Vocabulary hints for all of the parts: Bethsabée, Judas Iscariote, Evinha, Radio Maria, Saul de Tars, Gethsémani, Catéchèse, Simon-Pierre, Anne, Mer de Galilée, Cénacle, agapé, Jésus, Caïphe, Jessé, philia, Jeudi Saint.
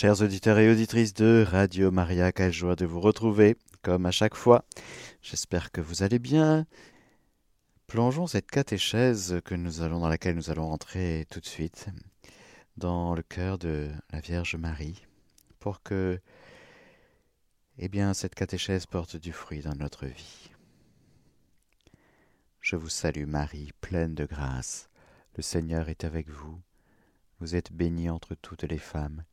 Chers auditeurs et auditrices de Radio Maria, quelle joie de vous retrouver, comme à chaque fois. J'espère que vous allez bien. Plongeons cette catéchèse dans laquelle nous allons entrer tout de suite, dans le cœur de la Vierge Marie, pour que cette catéchèse porte du fruit dans notre vie. Je vous salue Marie, pleine de grâce. Le Seigneur est avec vous. Vous êtes bénie entre toutes les femmes.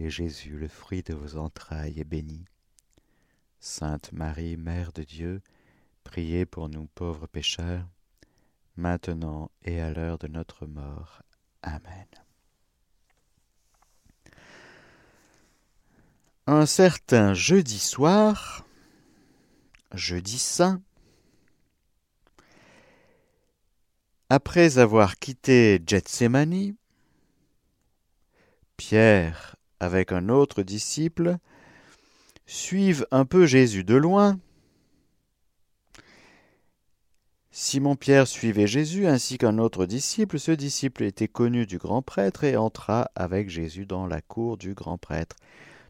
Et Jésus, le fruit de vos entrailles, est béni. Sainte Marie, Mère de Dieu, priez pour nous pauvres pécheurs, maintenant et à l'heure de notre mort. Amen. Un certain jeudi soir, Jeudi Saint, après avoir quitté Gethsémani, Pierre, avec un autre disciple, suivent un peu Jésus de loin. Simon-Pierre suivait Jésus ainsi qu'un autre disciple. Ce disciple était connu du grand prêtre et entra avec Jésus dans la cour du grand prêtre,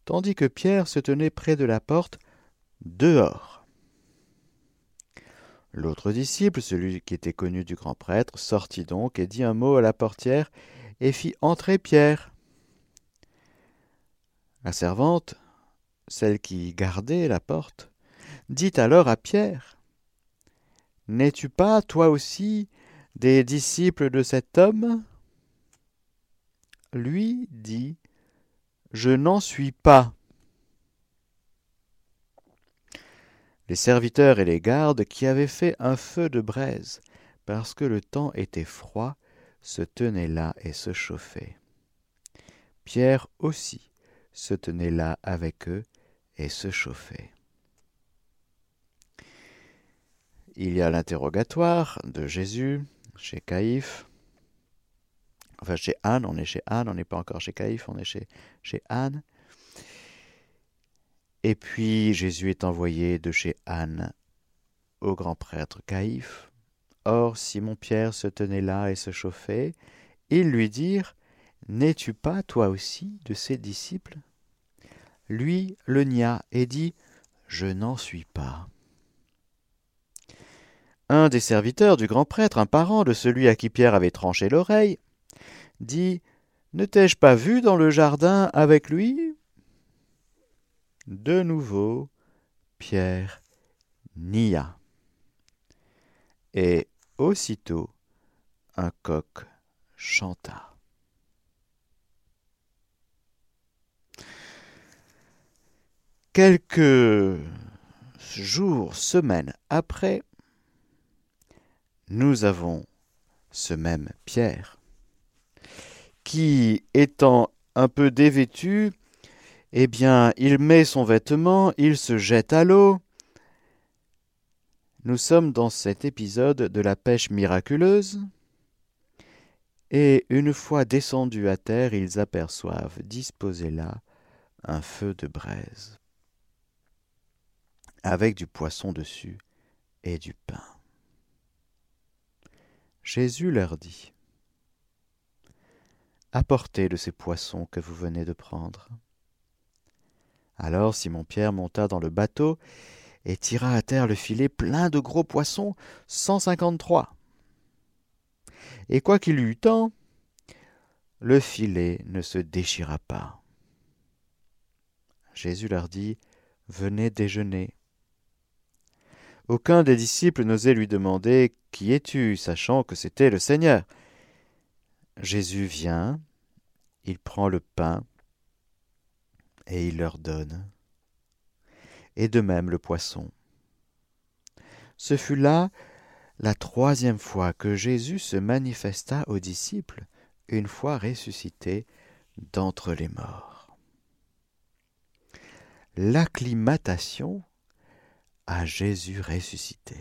tandis que Pierre se tenait près de la porte, dehors. L'autre disciple, celui qui était connu du grand prêtre, sortit donc et dit un mot à la portière et fit entrer Pierre. La servante, celle qui gardait la porte, dit alors à Pierre, « N'es-tu pas, toi aussi, des disciples de cet homme ?» Lui dit, « Je n'en suis pas. » Les serviteurs et les gardes qui avaient fait un feu de braise, parce que le temps était froid, se tenaient là et se chauffaient. Pierre aussi se tenait là avec eux et se chauffait. Il y a l'interrogatoire de Jésus chez Caïphe. Enfin, chez Anne, on n'est pas encore chez Caïphe, on est chez Anne. Et puis, Jésus est envoyé de chez Anne au grand prêtre Caïphe. Or, Simon-Pierre se tenait là et se chauffait. Ils lui dirent, « N'es-tu pas, toi aussi, de ses disciples ?» Lui le nia et dit, « Je n'en suis pas. » Un des serviteurs du grand prêtre, un parent de celui à qui Pierre avait tranché l'oreille, dit, « Ne t'ai-je pas vu dans le jardin avec lui ?» De nouveau, Pierre nia. Et aussitôt, un coq chanta. Quelques jours, semaines après, nous avons ce même Pierre qui, étant un peu dévêtu, il met son vêtement, il se jette à l'eau. Nous sommes dans cet épisode de la pêche miraculeuse. Et une fois descendus à terre, ils aperçoivent disposé là un feu de braise, avec du poisson dessus et du pain. Jésus leur dit, « Apportez de ces poissons que vous venez de prendre. » Alors Simon-Pierre monta dans le bateau et tira à terre le filet plein de gros poissons, 153. Et quoi qu'il eût tant, le filet ne se déchira pas. Jésus leur dit, « Venez déjeuner. » Aucun des disciples n'osait lui demander « Qui es-tu » sachant que c'était le Seigneur. Jésus vient, il prend le pain et il leur donne, et de même le poisson. Ce fut là la troisième fois que Jésus se manifesta aux disciples, une fois ressuscité d'entre les morts. L'acclimatation à Jésus ressuscité.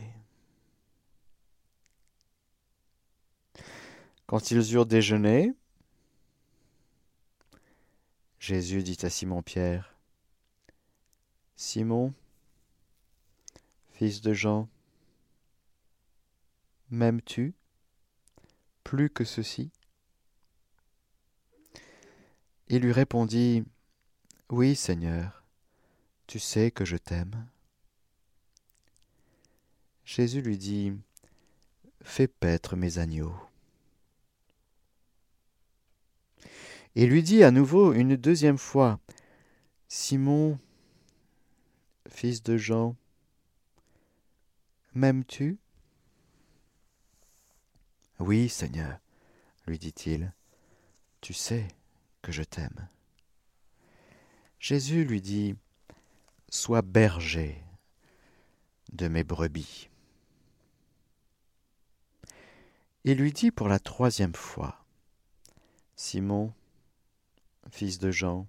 Quand ils eurent déjeuné, Jésus dit à Simon-Pierre, « Simon, fils de Jean, m'aimes-tu plus que ceci ?» Il lui répondit, « Oui, Seigneur, tu sais que je t'aime. » Jésus lui dit « Fais paître mes agneaux. » Et lui dit à nouveau une deuxième fois « Simon, fils de Jean, m'aimes-tu ? » ?»« Oui, Seigneur, lui dit-il, tu sais que je t'aime. » Jésus lui dit « Sois berger de mes brebis. » Il lui dit pour la troisième fois « Simon, fils de Jean,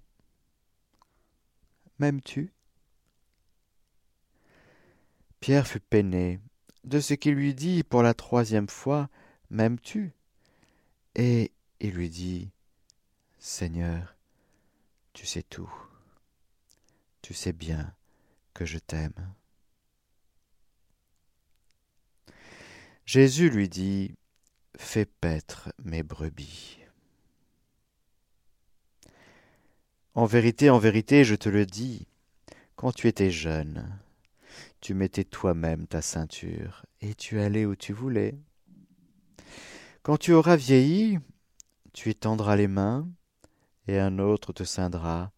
m'aimes-tu ? » Pierre fut peiné de ce qu'il lui dit pour la troisième fois « M'aimes-tu ? » Et il lui dit « Seigneur, tu sais tout. Tu sais bien que je t'aime. » Jésus lui dit « Fais paître mes brebis. » en vérité, je te le dis, quand tu étais jeune, tu mettais toi-même ta ceinture et tu allais où tu voulais. Quand tu auras vieilli, tu étendras les mains et un autre te ceindra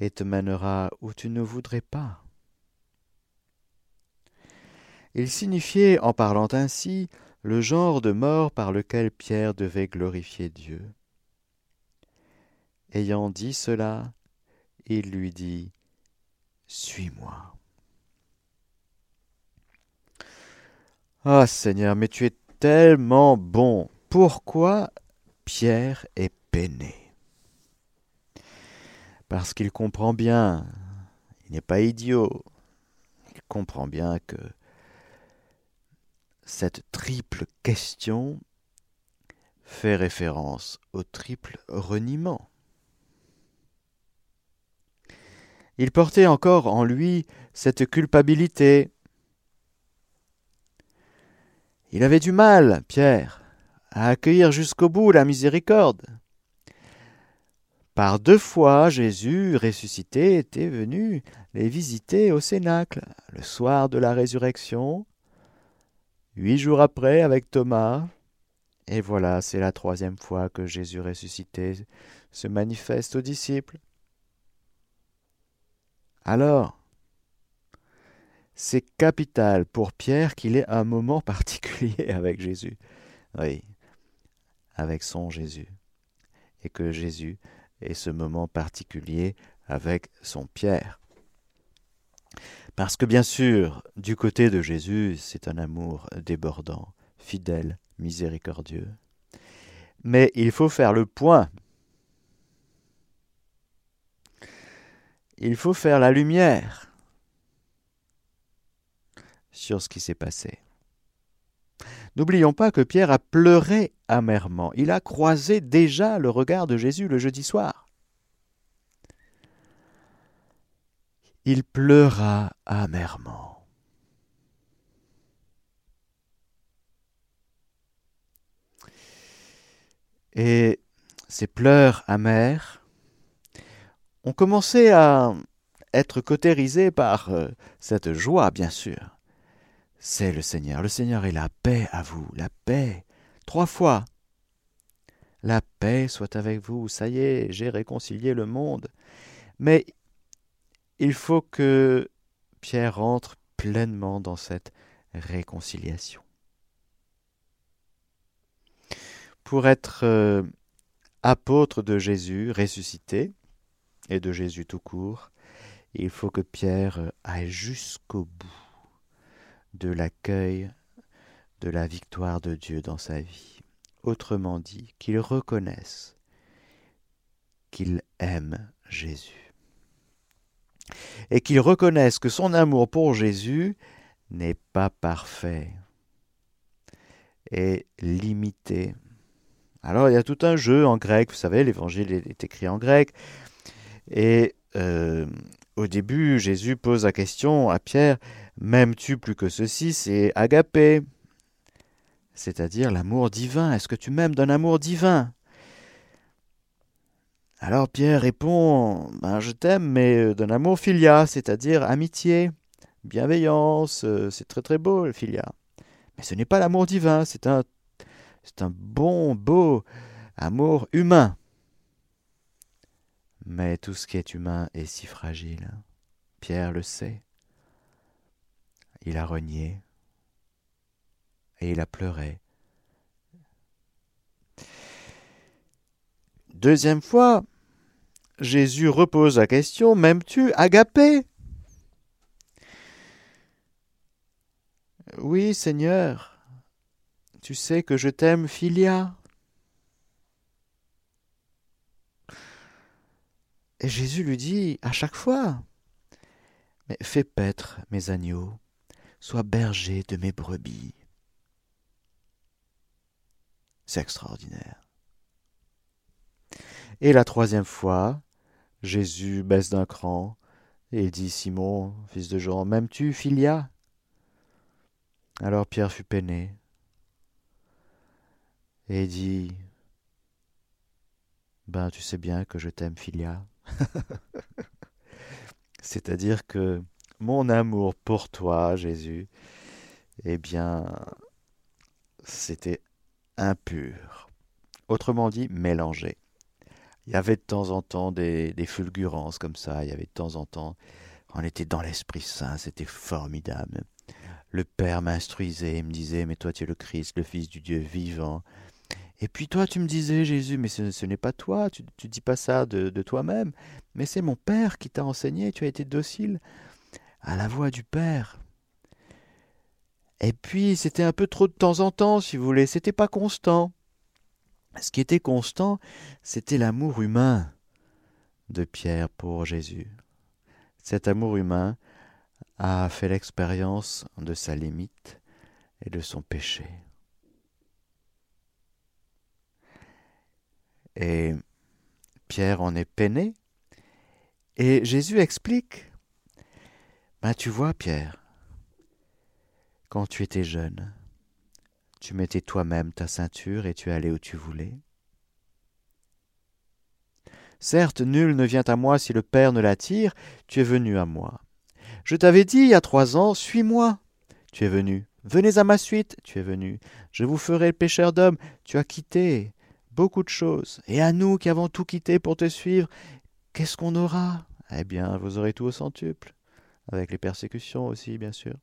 et te mènera où tu ne voudrais pas. » Il signifiait, en parlant ainsi, le genre de mort par lequel Pierre devait glorifier Dieu. Ayant dit cela, il lui dit « Suis-moi. » Ah, Seigneur, mais tu es tellement bon. Pourquoi Pierre est peiné ? Parce qu'il comprend bien, il n'est pas idiot, il comprend bien que cette triple question fait référence au triple reniement. Il portait encore en lui cette culpabilité. Il avait du mal, Pierre, à accueillir jusqu'au bout la miséricorde. Par deux fois, Jésus, ressuscité, était venu les visiter au Cénacle, le soir de la résurrection, 8 jours après avec Thomas. Et voilà, c'est la troisième fois que Jésus ressuscité se manifeste aux disciples. Alors, c'est capital pour Pierre qu'il ait un moment particulier avec Jésus. Oui, avec son Jésus. Et que Jésus ait ce moment particulier avec son Pierre. Parce que bien sûr, du côté de Jésus, c'est un amour débordant, fidèle, miséricordieux. Mais il faut faire le point. Il faut faire la lumière sur ce qui s'est passé. N'oublions pas que Pierre a pleuré amèrement. Il a croisé déjà le regard de Jésus le jeudi soir. Il pleura amèrement. Et ces pleurs amers ont commencé à être cautérisés par cette joie, bien sûr. C'est le Seigneur est la paix à vous, la paix, 3 fois. La paix soit avec vous, ça y est, j'ai réconcilié le monde. Mais il faut que Pierre entre pleinement dans cette réconciliation. Pour être apôtre de Jésus ressuscité et de Jésus tout court, il faut que Pierre aille jusqu'au bout de l'accueil de la victoire de Dieu dans sa vie. Autrement dit, qu'il reconnaisse qu'il aime Jésus. Et qu'il reconnaisse que son amour pour Jésus n'est pas parfait, est limité. Alors il y a tout un jeu en grec, vous savez, l'évangile est écrit en grec, et au début, Jésus pose la question à Pierre, « M'aimes-tu plus que ceci ?» C'est « agapé », c'est-à-dire l'amour divin. Est-ce que tu m'aimes d'un amour divin ? Alors Pierre répond, je t'aime, mais d'un amour philia, c'est-à-dire amitié, bienveillance, c'est très très beau le philia. Mais ce n'est pas l'amour divin, c'est un bon, beau amour humain. Mais tout ce qui est humain est si fragile. Pierre le sait. Il a renié et il a pleuré. Deuxième fois, Jésus repose la question, m'aimes-tu, agapé ? Oui, Seigneur, tu sais que je t'aime, philia. Et Jésus lui dit à chaque fois, mais fais paître mes agneaux, sois berger de mes brebis. C'est extraordinaire. Et la troisième fois, Jésus baisse d'un cran et dit, Simon, fils de Jean, m'aimes-tu, philia ? Alors Pierre fut peiné et dit, tu sais bien que je t'aime, philia. C'est-à-dire que mon amour pour toi, Jésus, c'était impur. Autrement dit, mélangé. Il y avait de temps en temps des fulgurances comme ça, il y avait de temps en temps, on était dans l'Esprit Saint, c'était formidable. Le Père m'instruisait, il me disait, mais toi tu es le Christ, le Fils du Dieu vivant. Et puis toi tu me disais, Jésus, mais ce n'est pas toi, tu ne dis pas ça de toi-même, mais c'est mon Père qui t'a enseigné, tu as été docile à la voix du Père. Et puis c'était un peu trop de temps en temps, si vous voulez, c'était pas constant. Ce qui était constant, c'était l'amour humain de Pierre pour Jésus. Cet amour humain a fait l'expérience de sa limite et de son péché. Et Pierre en est peiné. Et Jésus explique, tu vois Pierre, quand tu étais jeune, tu mettais toi-même ta ceinture et tu allais où tu voulais. Certes, nul ne vient à moi si le Père ne l'attire, tu es venu à moi. Je t'avais dit il y a 3 ans, suis-moi, tu es venu. Venez à ma suite, tu es venu. Je vous ferai le pécheur d'hommes, tu as quitté beaucoup de choses. Et à nous qui avons tout quitté pour te suivre, qu'est-ce qu'on aura ? Vous aurez tout au centuple, avec les persécutions aussi, bien sûr.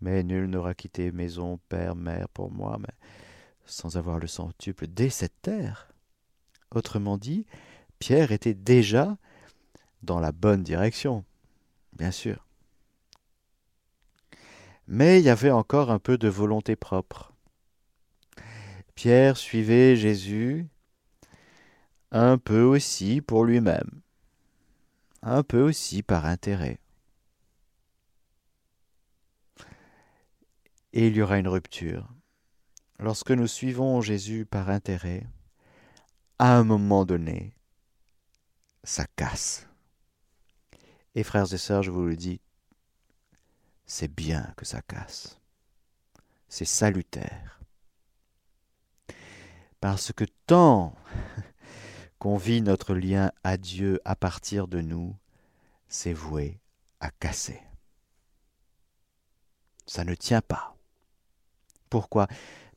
Mais nul n'aura quitté maison, père, mère pour moi, mais sans avoir le centuple dès cette terre. Autrement dit, Pierre était déjà dans la bonne direction, bien sûr. Mais il y avait encore un peu de volonté propre. Pierre suivait Jésus un peu aussi pour lui-même, un peu aussi par intérêt. Et il y aura une rupture. Lorsque nous suivons Jésus par intérêt, à un moment donné, ça casse. Et frères et sœurs, je vous le dis, c'est bien que ça casse. C'est salutaire. Parce que tant qu'on vit notre lien à Dieu à partir de nous, c'est voué à casser. Ça ne tient pas. Pourquoi ?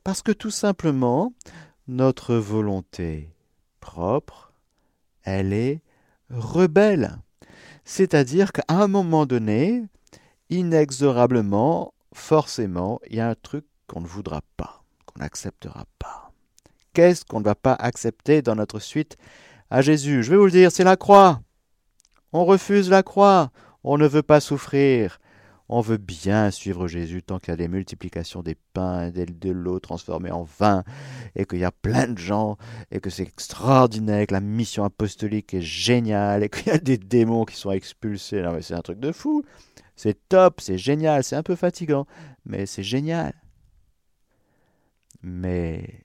Parce que tout simplement, notre volonté propre, elle est rebelle. C'est-à-dire qu'à un moment donné, inexorablement, forcément, il y a un truc qu'on ne voudra pas, qu'on n'acceptera pas. Qu'est-ce qu'on ne va pas accepter dans notre suite à Jésus ? Je vais vous le dire, c'est la croix. On refuse la croix. On ne veut pas souffrir. On veut bien suivre Jésus tant qu'il y a des multiplications des pains et de l'eau transformée en vin et qu'il y a plein de gens et que c'est extraordinaire, que la mission apostolique est géniale et qu'il y a des démons qui sont expulsés. Non mais c'est un truc de fou. C'est top, c'est génial, c'est un peu fatigant, mais c'est génial. Mais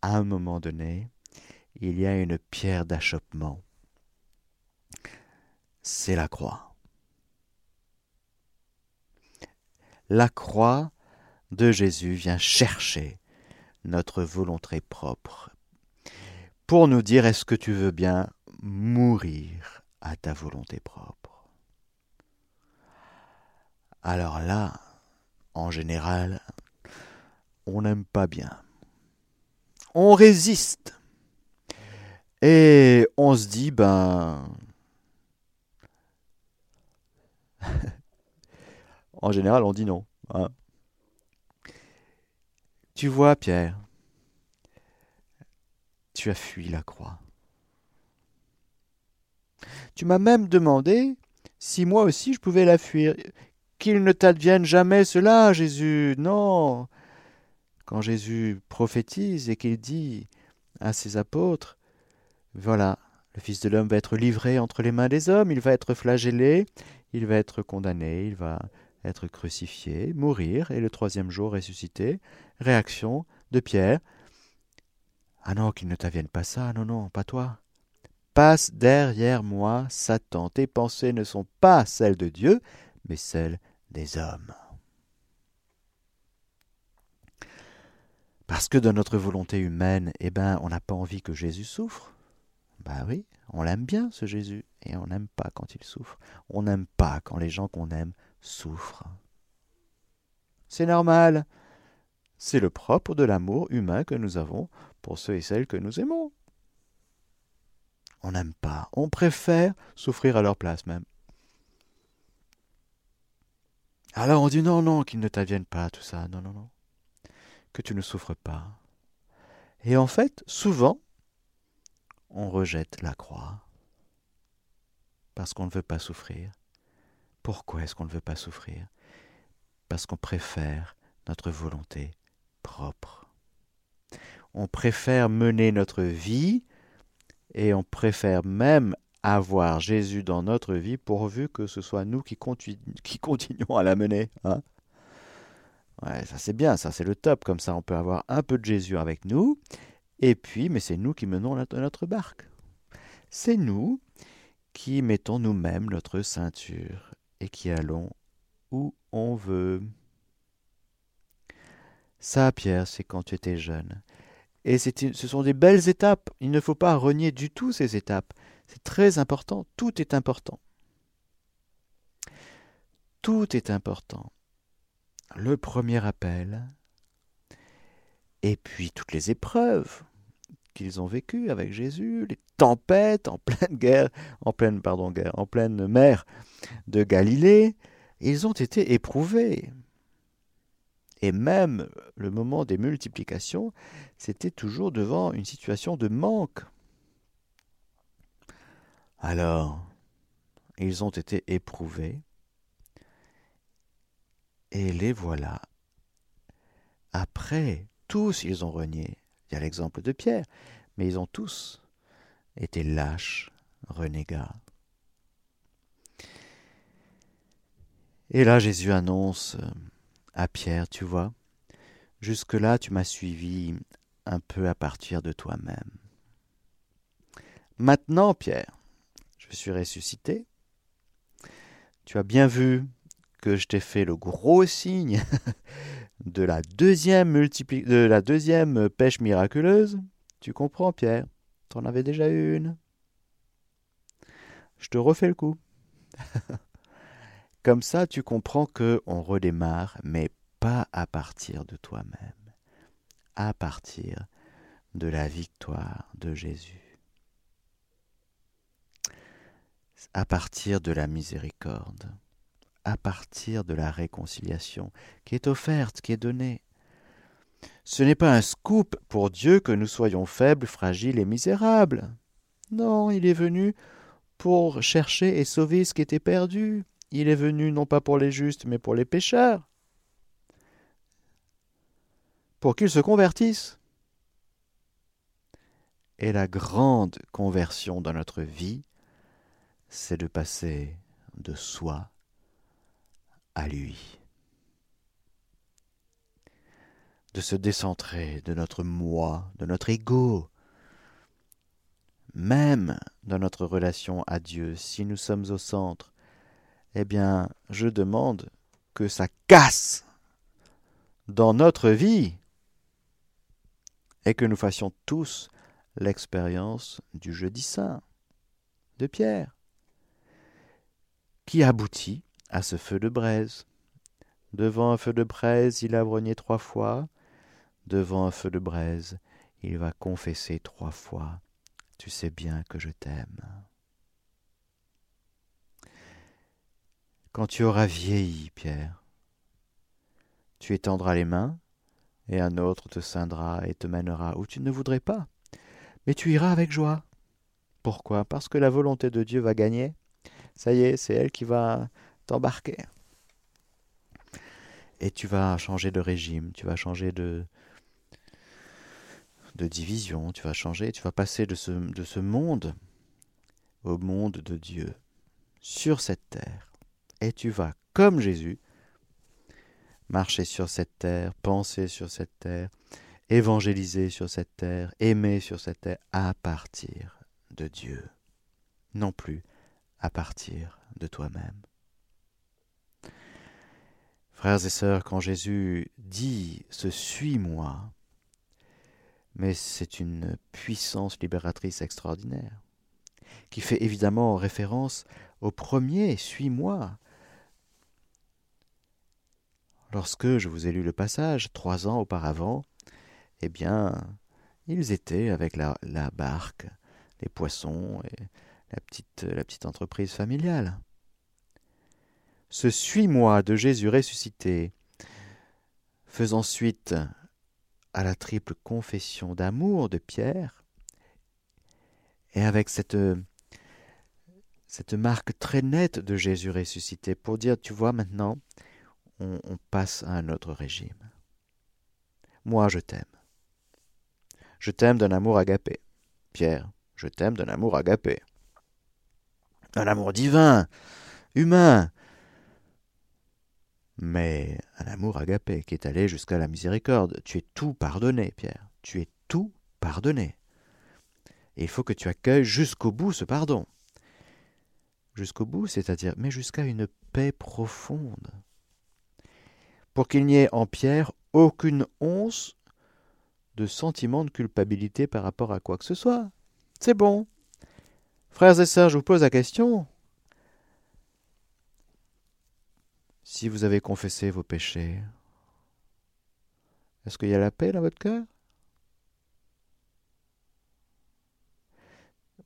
à un moment donné, il y a une pierre d'achoppement. C'est la croix. La croix de Jésus vient chercher notre volonté propre pour nous dire « Est-ce que tu veux bien mourir à ta volonté propre ?» Alors là, en général, on n'aime pas bien. On résiste. Et on se dit, en général, on dit non. Hein. Tu vois, Pierre, tu as fui la croix. Tu m'as même demandé si moi aussi je pouvais la fuir. Qu'il ne t'advienne jamais cela, Jésus. Non. Quand Jésus prophétise et qu'il dit à ses apôtres, voilà, le Fils de l'homme va être livré entre les mains des hommes, il va être flagellé, il va être condamné, il va être crucifié, mourir, et le troisième jour ressuscité. Réaction de Pierre. Ah non, qu'il ne t'avienne pas ça, non, non, pas toi. Passe derrière moi, Satan, tes pensées ne sont pas celles de Dieu, mais celles des hommes. Parce que dans notre volonté humaine, on n'a pas envie que Jésus souffre. Oui, on l'aime bien ce Jésus, et on n'aime pas quand il souffre. On n'aime pas quand les gens qu'on aime souffrent. C'est normal. C'est le propre de l'amour humain que nous avons pour ceux et celles que nous aimons. On n'aime pas, on préfère souffrir à leur place même. Alors on dit non, non, qu'il ne t'advienne pas tout ça, non, non, non, que tu ne souffres pas. Et en fait, souvent, on rejette la croix parce qu'on ne veut pas souffrir. Pourquoi est-ce qu'on ne veut pas souffrir ? Parce qu'on préfère notre volonté propre. On préfère mener notre vie et on préfère même avoir Jésus dans notre vie pourvu que ce soit nous qui continuons à la mener. Hein ? Ouais, ça c'est bien, ça c'est le top. Comme ça on peut avoir un peu de Jésus avec nous. Et puis, mais c'est nous qui menons notre barque. C'est nous qui mettons nous-mêmes notre ceinture et qui allons où on veut. Ça, Pierre, c'est quand tu étais jeune. Et ce sont des belles étapes. Il ne faut pas renier du tout ces étapes. C'est très important. Tout est important. Tout est important. Le premier appel, et puis toutes les épreuves qu'ils ont vécu avec Jésus, les tempêtes en pleine mer de Galilée, ils ont été éprouvés. Et même le moment des multiplications, c'était toujours devant une situation de manque. Alors, ils ont été éprouvés, et les voilà. Après, tous ils ont renié. Il y a l'exemple de Pierre, mais ils ont tous été lâches, renégats. Et là, Jésus annonce à Pierre, tu vois, jusque-là, tu m'as suivi un peu à partir de toi-même. Maintenant, Pierre, je suis ressuscité. Tu as bien vu que je t'ai fait le gros signe de la deuxième pêche miraculeuse. Tu comprends, Pierre, t'en avais déjà une. Je te refais le coup. Comme ça, tu comprends qu'on redémarre, mais pas à partir de toi-même, à partir de la victoire de Jésus, à partir de la miséricorde, à partir de la réconciliation qui est offerte, qui est donnée. Ce n'est pas un scoop pour Dieu que nous soyons faibles, fragiles et misérables. Non, il est venu pour chercher et sauver ce qui était perdu. Il est venu non pas pour les justes, mais pour les pécheurs, pour qu'ils se convertissent. Et la grande conversion dans notre vie, c'est de passer de soi à lui, de se décentrer de notre moi, de notre ego, même dans notre relation à Dieu. Si nous sommes au centre, je demande que ça casse dans notre vie et que nous fassions tous l'expérience du Jeudi Saint de Pierre, qui aboutit à ce feu de braise. Devant un feu de braise, il a grogné 3 fois. Devant un feu de braise, il va confesser 3 fois. « Tu sais bien que je t'aime. » Quand tu auras vieilli, Pierre, tu étendras les mains et un autre te ceindra et te mènera où tu ne voudrais pas. Mais tu iras avec joie. Pourquoi ? Parce que la volonté de Dieu va gagner. Ça y est, c'est elle qui va t'embarquer. Et tu vas changer de régime, tu vas changer de division, tu vas changer, tu vas passer de ce monde au monde de Dieu, sur cette terre. Et tu vas, comme Jésus, marcher sur cette terre, penser sur cette terre, évangéliser sur cette terre, aimer sur cette terre, à partir de Dieu, non plus à partir de toi-même. Frères et sœurs, quand Jésus dit « Suis-moi », mais c'est une puissance libératrice extraordinaire, qui fait évidemment référence au premier « Suis-moi ». Lorsque je vous ai lu le passage, 3 ans auparavant, eh bien, ils étaient avec la barque, les poissons et la petite entreprise familiale. Ce « Suis-moi » de Jésus ressuscité, faisant suite à la triple confession d'amour de Pierre, et avec cette marque très nette de Jésus ressuscité, pour dire, tu vois, maintenant, on passe à un autre régime. Moi, je t'aime. Je t'aime d'un amour agapé. Pierre, je t'aime d'un amour agapé. Un amour divin, humain, mais un amour agapé qui est allé jusqu'à la miséricorde. Tu es tout pardonné, Pierre. Tu es tout pardonné. Et il faut que tu accueilles jusqu'au bout ce pardon. Jusqu'au bout, c'est-à-dire, mais jusqu'à une paix profonde. Pour qu'il n'y ait en Pierre aucune once de sentiment de culpabilité par rapport à quoi que ce soit. C'est bon. Frères et sœurs, je vous pose la question. Si vous avez confessé vos péchés, est-ce qu'il y a la paix dans votre cœur ?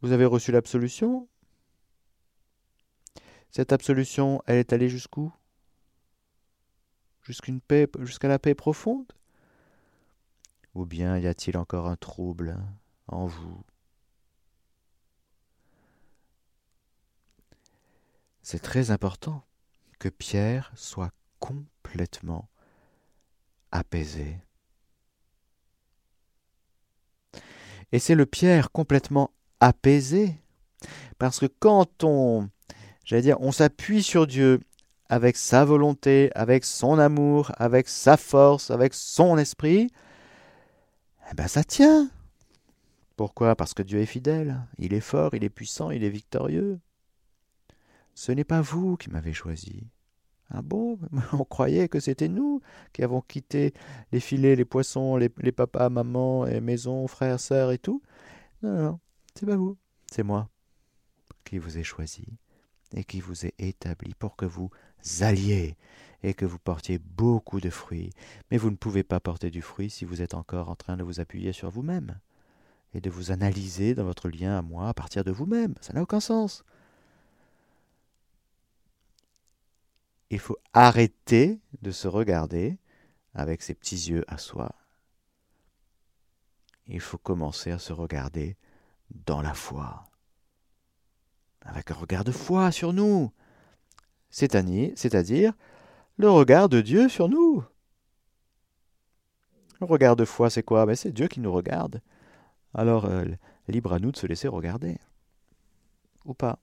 Vous avez reçu l'absolution ? Cette absolution, elle est allée jusqu'où ? Jusqu'à la paix profonde ? Ou bien y a-t-il encore un trouble en vous ? C'est très important que Pierre soit complètement apaisé. Et c'est le Pierre complètement apaisé, parce que quand on s'appuie sur Dieu avec sa volonté, avec son amour, avec sa force, avec son esprit, eh ben ça tient. Pourquoi ? Parce que Dieu est fidèle, il est fort, il est puissant, il est victorieux. Ce n'est pas vous qui m'avez choisi. Ah bon ? On croyait que c'était nous qui avons quitté les filets, les poissons, les papas, mamans, et maisons, frères, sœurs et tout. Non, c'est pas vous. C'est moi qui vous ai choisi et qui vous ai établi pour que vous alliez et que vous portiez beaucoup de fruits. Mais vous ne pouvez pas porter du fruit si vous êtes encore en train de vous appuyer sur vous-même et de vous analyser dans votre lien à moi à partir de vous-même. Ça n'a aucun sens. Il faut arrêter de se regarder avec ses petits yeux à soi. Il faut commencer à se regarder dans la foi, avec un regard de foi sur nous, c'est-à-dire le regard de Dieu sur nous. Le regard de foi, c'est quoi ? C'est Dieu qui nous regarde. Alors, libre à nous de se laisser regarder, ou pas.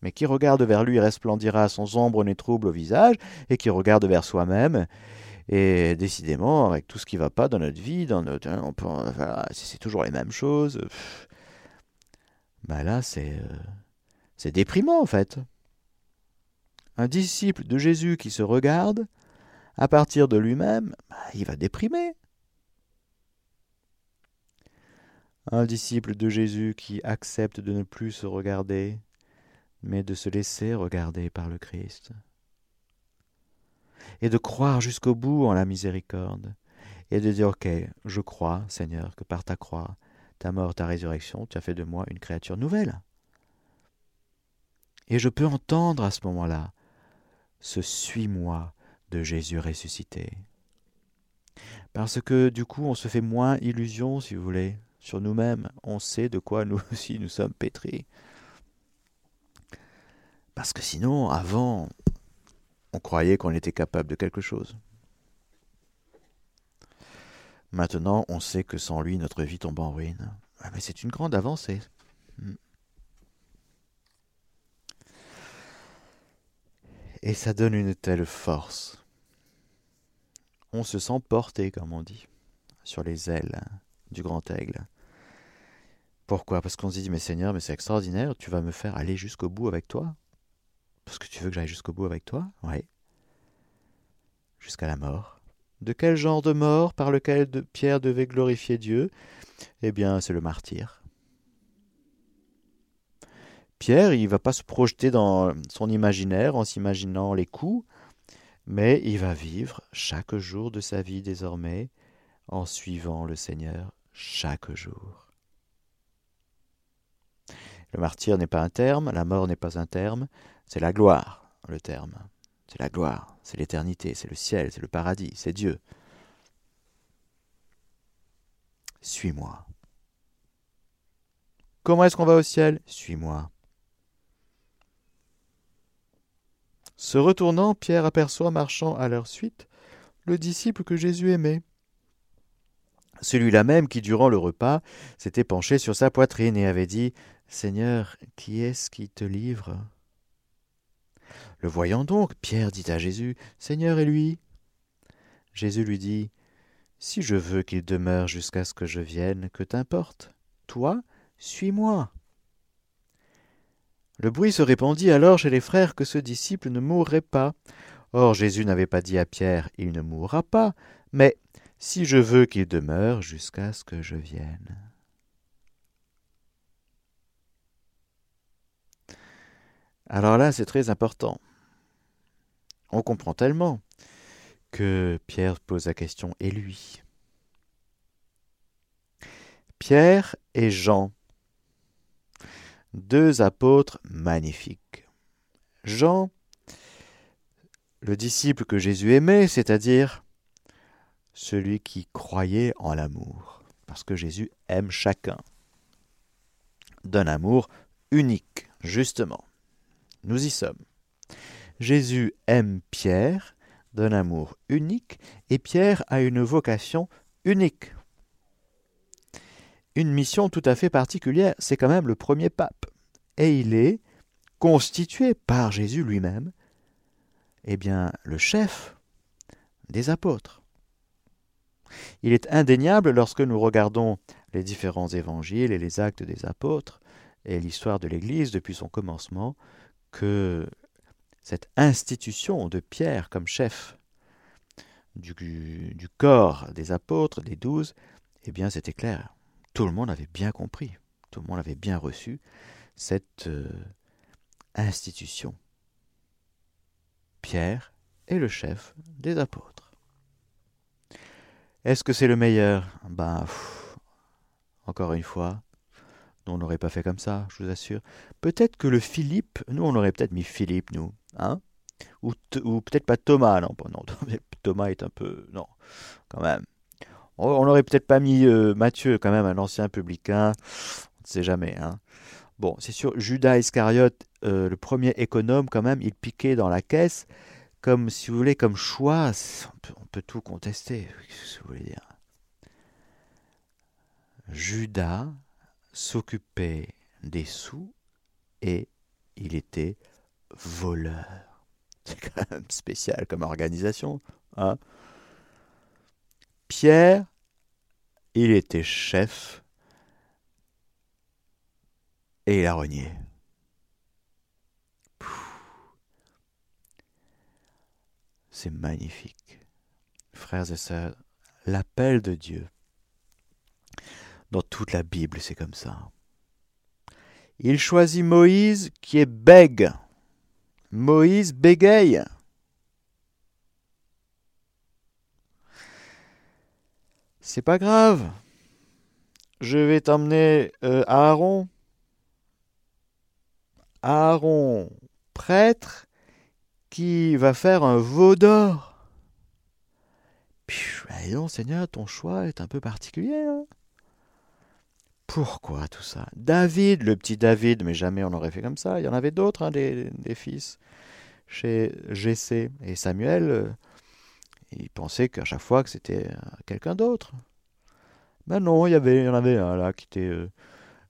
Mais qui regarde vers lui resplendira, sans ombre n'est trouble au visage, et qui regarde vers soi-même, et décidément, avec tout ce qui ne va pas dans notre vie, c'est toujours les mêmes choses, là, c'est déprimant, en fait. Un disciple de Jésus qui se regarde, à partir de lui-même, il va déprimer. Un disciple de Jésus qui accepte de ne plus se regarder, mais de se laisser regarder par le Christ. Et de croire jusqu'au bout en la miséricorde. Et de dire, ok, je crois, Seigneur, que par ta croix, ta mort, ta résurrection, tu as fait de moi une créature nouvelle. Et je peux entendre à ce moment-là ce « suis-moi » de Jésus ressuscité. Parce que du coup, on se fait moins illusion, si vous voulez, sur nous-mêmes. On sait de quoi nous aussi nous sommes pétris. Parce que sinon, avant, on croyait qu'on était capable de quelque chose. Maintenant, on sait que sans lui, notre vie tombe en ruine. Mais c'est une grande avancée. Et ça donne une telle force. On se sent porté, comme on dit, sur les ailes du grand aigle. Pourquoi ? Parce qu'on se dit, mais Seigneur, mais c'est extraordinaire, tu vas me faire aller jusqu'au bout avec toi. Parce que tu veux que j'aille jusqu'au bout avec toi ? Oui. Jusqu'à la mort. De quel genre de mort par lequel Pierre devait glorifier Dieu ? Eh bien, c'est le martyre. Pierre, il ne va pas se projeter dans son imaginaire en s'imaginant les coups, mais il va vivre chaque jour de sa vie désormais en suivant le Seigneur chaque jour. Le martyre n'est pas un terme, la mort n'est pas un terme, c'est la gloire, le terme. C'est la gloire, c'est l'éternité, c'est le ciel, c'est le paradis, c'est Dieu. Suis-moi. Comment est-ce qu'on va au ciel ? Suis-moi. Se retournant, Pierre aperçoit, marchant à leur suite, le disciple que Jésus aimait. Celui-là même qui, durant le repas, s'était penché sur sa poitrine et avait dit « Seigneur, qui est-ce qui te livre ?» Le voyant donc, Pierre dit à Jésus, « Seigneur, et lui ?» Jésus lui dit, « Si je veux qu'il demeure jusqu'à ce que je vienne, que t'importe ? Toi, suis-moi » Le bruit se répandit alors chez les frères que ce disciple ne mourrait pas. Or Jésus n'avait pas dit à Pierre, « Il ne mourra pas », mais « Si je veux qu'il demeure jusqu'à ce que je vienne ». Alors là, c'est très important. On comprend tellement que Pierre pose la question « Et lui ?» Pierre et Jean, deux apôtres magnifiques. Jean, le disciple que Jésus aimait, c'est-à-dire celui qui croyait en l'amour, parce que Jésus aime chacun, d'un amour unique, justement. Nous y sommes. Jésus aime Pierre d'un amour unique et Pierre a une vocation unique. Une mission tout à fait particulière, c'est quand même le premier pape. Et il est constitué par Jésus lui-même, eh bien, le chef des apôtres. Il est indéniable lorsque nous regardons les différents évangiles et les actes des apôtres et l'histoire de l'Église depuis son commencement, que cette institution de Pierre comme chef du corps des apôtres, des 12, eh bien c'était clair. Tout le monde avait bien compris, tout le monde avait bien reçu cette institution. Pierre est le chef des apôtres. Est-ce que c'est le meilleur ? Encore une fois, on n'aurait pas fait comme ça, je vous assure. Peut-être que le Philippe, nous on aurait peut-être mis Philippe, nous, hein, ou peut-être pas Thomas, non, Thomas est un peu, non, quand même. On n'aurait peut-être pas mis Matthieu, quand même, un ancien publicain, on ne sait jamais, hein. Bon, c'est sûr, Judas Iscariote, le premier économe, quand même, il piquait dans la caisse, comme, si vous voulez, comme choix, on peut tout contester, qu'est-ce que vous voulez dire. Judas s'occupait des sous et il était voleur. C'est quand même spécial comme organisation, hein. Pierre, il était chef et il a renié. C'est magnifique. Frères et sœurs, l'appel de Dieu. Dans toute la Bible, c'est comme ça. Il choisit Moïse qui est bègue. Moïse bégaye. C'est pas grave. Je vais t'emmener à Aaron. Aaron, prêtre, qui va faire un veau d'or. Puis, allez donc, Seigneur, ton choix est un peu particulier. Hein, pourquoi tout ça? David, le petit David, mais jamais on aurait fait comme ça. Il y en avait d'autres, hein, des fils chez Jessé et Samuel. Ils pensaient qu'à chaque fois que c'était quelqu'un d'autre. Ben non, il y en avait un là qui était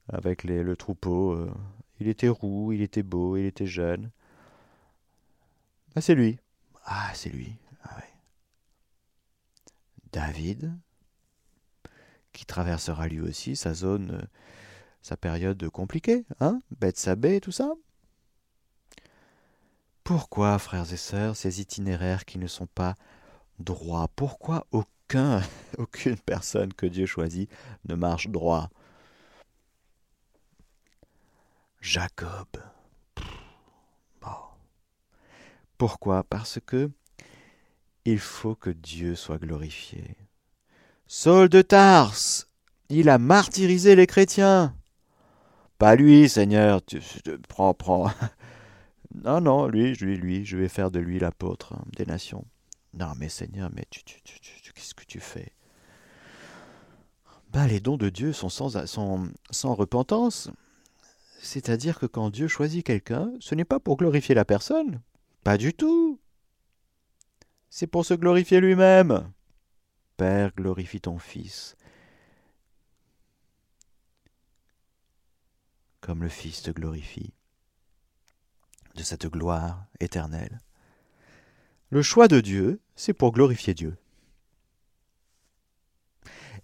avec le troupeau. Il était roux, il était beau, il était jeune. Ah, c'est lui. Ah, c'est lui. Ah, ouais. David, qui traversera lui aussi sa zone, sa période compliquée, hein, Bethsabée et tout ça. Pourquoi, frères et sœurs, ces itinéraires qui ne sont pas droits? Pourquoi aucune personne que Dieu choisit ne marche droit? Jacob. Pourquoi ? Parce que il faut que Dieu soit glorifié. Saul de Tars, il a martyrisé les chrétiens. Pas lui, Seigneur, prends. Non, lui, je vais faire de lui l'apôtre des nations. Non, mais Seigneur, mais tu qu'est-ce que tu fais ? Ben, les dons de Dieu sont sans repentance. C'est-à-dire que quand Dieu choisit quelqu'un, ce n'est pas pour glorifier la personne. Pas du tout. C'est pour se glorifier lui-même. Père, glorifie ton Fils, comme le Fils te glorifie, de cette gloire éternelle. Le choix de Dieu, c'est pour glorifier Dieu.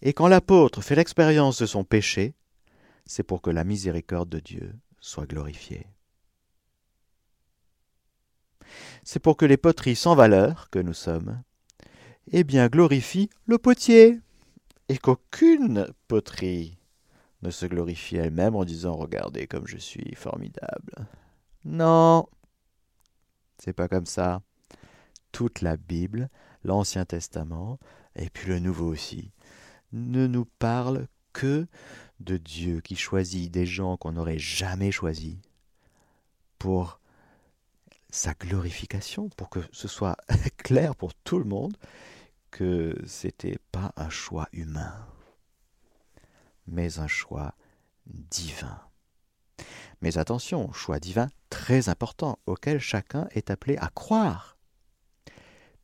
Et quand l'apôtre fait l'expérience de son péché, c'est pour que la miséricorde de Dieu soit glorifiée. C'est pour que les poteries sans valeur que nous sommes, eh bien glorifient le potier, et qu'aucune poterie ne se glorifie elle-même en disant « Regardez comme je suis formidable ». Non, c'est pas comme ça. Toute la Bible, l'Ancien Testament, et puis le Nouveau aussi, ne nous parle que de Dieu qui choisit des gens qu'on n'aurait jamais choisis pour sa glorification, pour que ce soit clair pour tout le monde que c'était pas un choix humain, mais un choix divin. Mais attention, choix divin très important, auquel chacun est appelé à croire.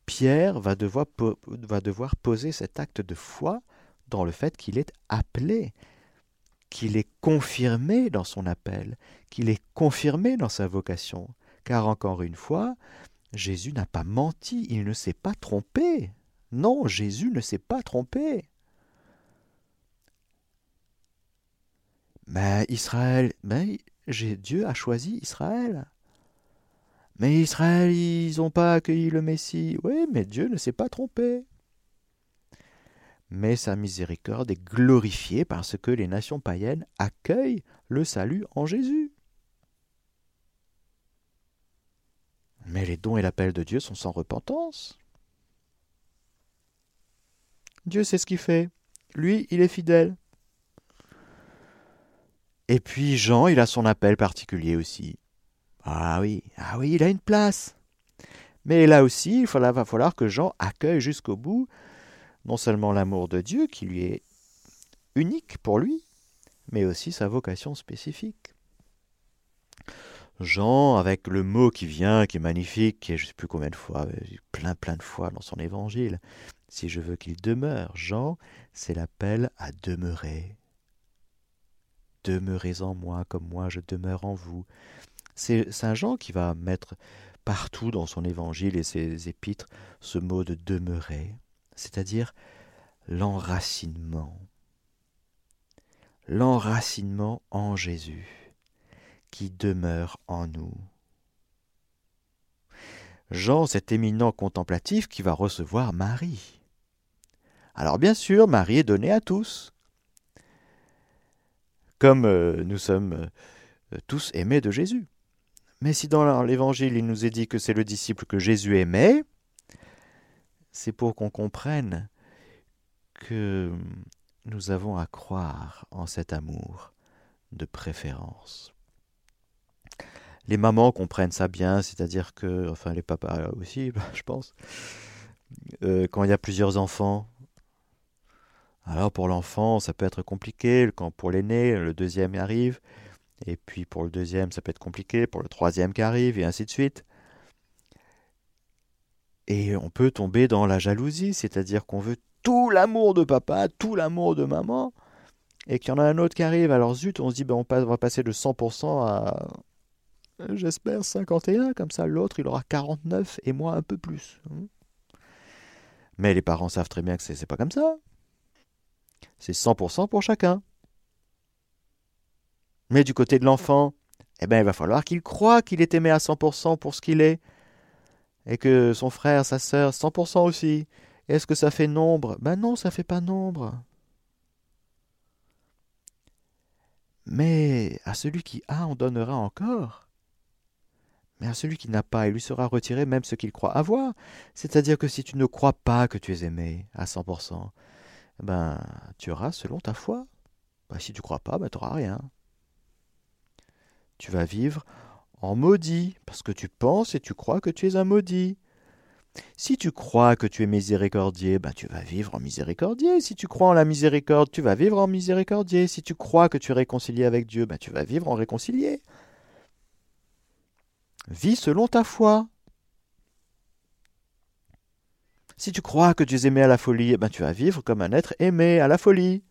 Pierre va devoir poser cet acte de foi dans le fait qu'il est appelé, qu'il est confirmé dans son appel, qu'il est confirmé dans sa vocation. Car encore une fois, Jésus n'a pas menti, il ne s'est pas trompé. Non, Jésus ne s'est pas trompé. Mais Israël, Dieu a choisi Israël. Mais Israël, ils n'ont pas accueilli le Messie. Oui, mais Dieu ne s'est pas trompé. Mais sa miséricorde est glorifiée parce que les nations païennes accueillent le salut en Jésus. Mais les dons et l'appel de Dieu sont sans repentance. Dieu sait ce qu'il fait. Lui, il est fidèle. Et puis Jean, il a son appel particulier aussi. Ah oui, il a une place. Mais là aussi, il va falloir que Jean accueille jusqu'au bout non seulement l'amour de Dieu qui lui est unique pour lui, mais aussi sa vocation spécifique. Jean, avec le mot qui vient, qui est magnifique, qui est je ne sais plus combien de fois, plein de fois dans son évangile. Si je veux qu'il demeure, Jean, c'est l'appel à demeurer. Demeurez en moi comme moi je demeure en vous. C'est Saint Jean qui va mettre partout dans son évangile et ses épîtres ce mot de demeurer, c'est-à-dire l'enracinement. L'enracinement en Jésus, qui demeure en nous. Jean, cet éminent contemplatif qui va recevoir Marie. Alors bien sûr, Marie est donnée à tous. comme nous sommes tous aimés de Jésus. Mais si dans l'Évangile, il nous est dit que c'est le disciple que Jésus aimait, c'est pour qu'on comprenne que nous avons à croire en cet amour de préférence. Les mamans comprennent ça bien, c'est-à-dire que, enfin les papas aussi, je pense, quand il y a plusieurs enfants, alors pour l'enfant ça peut être compliqué, quand pour l'aîné le deuxième arrive, et puis pour le deuxième ça peut être compliqué, pour le troisième qui arrive, et ainsi de suite. Et on peut tomber dans la jalousie, c'est-à-dire qu'on veut tout l'amour de papa, tout l'amour de maman, et qu'il y en a un autre qui arrive, alors zut, on se dit ben, on va passer de 100% à... j'espère 51, comme ça l'autre il aura 49 et moi un peu plus. Mais les parents savent très bien que c'est pas comme ça. C'est 100% pour chacun. Mais du côté de l'enfant, eh ben, il va falloir qu'il croie qu'il est aimé à 100% pour ce qu'il est. Et que son frère, sa sœur, 100% aussi. Est-ce que ça fait nombre ? Ben non, ça fait pas nombre. Mais à celui qui a, on donnera encore. Mais à celui qui n'a pas, il lui sera retiré même ce qu'il croit avoir. C'est-à-dire que si tu ne crois pas que tu es aimé à 100%, ben, tu auras selon ta foi. Ben, si tu ne crois pas, ben, tu n'auras rien. Tu vas vivre en maudit, parce que tu penses et tu crois que tu es un maudit. Si tu crois que tu es miséricordier, ben, tu vas vivre en miséricordier. Si tu crois en la miséricorde, tu vas vivre en miséricordier. Si tu crois que tu es réconcilié avec Dieu, ben, tu vas vivre en réconcilié. Vis selon ta foi. Si tu crois que tu es aimé à la folie, eh ben tu vas vivre comme un être aimé à la folie.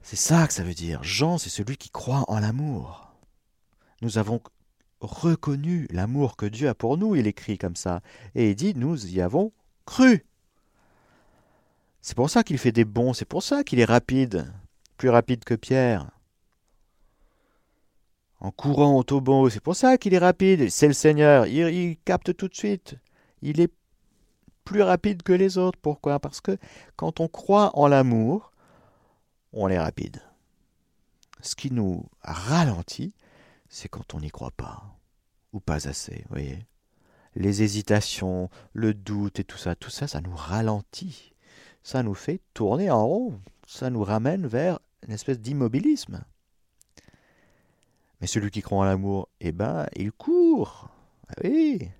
C'est ça que ça veut dire. Jean, c'est celui qui croit en l'amour. Nous avons reconnu l'amour que Dieu a pour nous, il écrit comme ça. Et il dit, nous y avons cru. C'est pour ça qu'il fait des bonds, c'est pour ça qu'il est rapide, plus rapide que Pierre. En courant au tombeau, c'est pour ça qu'il est rapide, c'est le Seigneur, il capte tout de suite, il est plus rapide que les autres. Pourquoi ? Parce que quand on croit en l'amour, on est rapide. Ce qui nous ralentit, c'est quand on n'y croit pas, ou pas assez, vous voyez. Les hésitations, le doute et tout ça, ça nous ralentit, ça nous fait tourner en rond, ça nous ramène vers une espèce d'immobilisme. Mais celui qui croit en l'amour, eh ben, il court. Ah oui.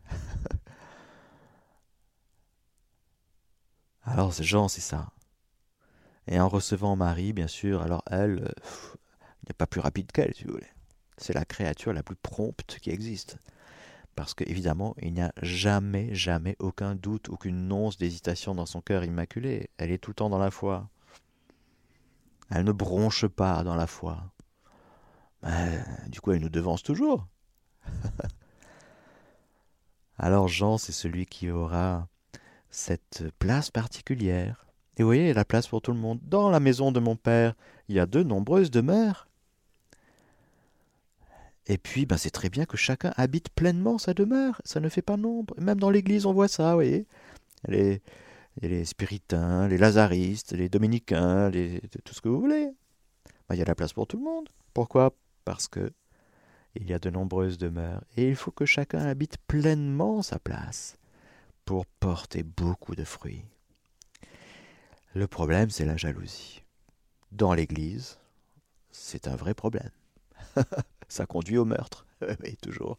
Alors, Jean, c'est ça. Et en recevant Marie, bien sûr, alors elle n'est pas plus rapide qu'elle, si vous voulez. C'est la créature la plus prompte qui existe. Parce qu'évidemment, il n'y a jamais, jamais aucun doute, aucune once d'hésitation dans son cœur immaculé. Elle est tout le temps dans la foi. Elle ne bronche pas dans la foi. Du coup, elle nous devance toujours. Alors Jean, c'est celui qui aura cette place particulière. Et vous voyez, la place pour tout le monde. Dans la maison de mon père, il y a de nombreuses demeures. Et puis, ben, c'est très bien que chacun habite pleinement sa demeure. Ça ne fait pas nombre. Même dans l'église, on voit ça, vous voyez. Les spiritains, les lazaristes, les dominicains, tout ce que vous voulez. Ben, il y a la place pour tout le monde. Pourquoi ? Parce que il y a de nombreuses demeures et il faut que chacun habite pleinement sa place pour porter beaucoup de fruits. Le problème, c'est la jalousie. Dans l'Église, c'est un vrai problème. Ça conduit au meurtre, oui, toujours.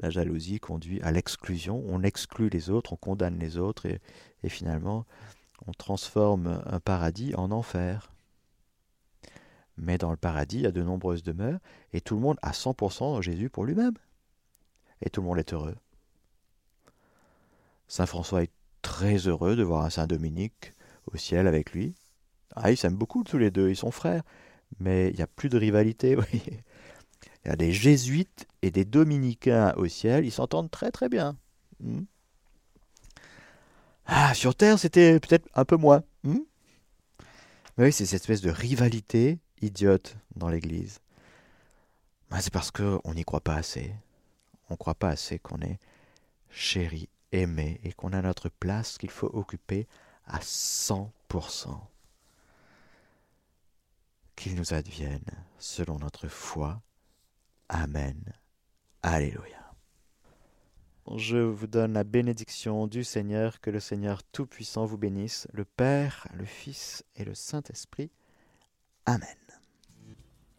La jalousie conduit à l'exclusion. On exclut les autres, on condamne les autres et finalement, on transforme un paradis en enfer. Mais dans le paradis, il y a de nombreuses demeures, et tout le monde a 100% Jésus pour lui-même. Et tout le monde est heureux. Saint François est très heureux de voir un Saint Dominique au ciel avec lui. Ah, ils s'aiment beaucoup tous les deux, ils sont frères, mais il n'y a plus de rivalité, vous voyez. Il y a des jésuites et des dominicains au ciel, ils s'entendent très très bien. Ah, sur Terre, c'était peut-être un peu moins. Mais oui, c'est cette espèce de rivalité idiote dans l'Église. Ben, c'est parce qu'on n'y croit pas assez. On ne croit pas assez qu'on est chéri, aimé, et qu'on a notre place qu'il faut occuper à 100%. qu'il nous advienne selon notre foi. Amen. Alléluia. Je vous donne la bénédiction du Seigneur, que le Seigneur Tout-Puissant vous bénisse, le Père, le Fils et le Saint-Esprit. Amen.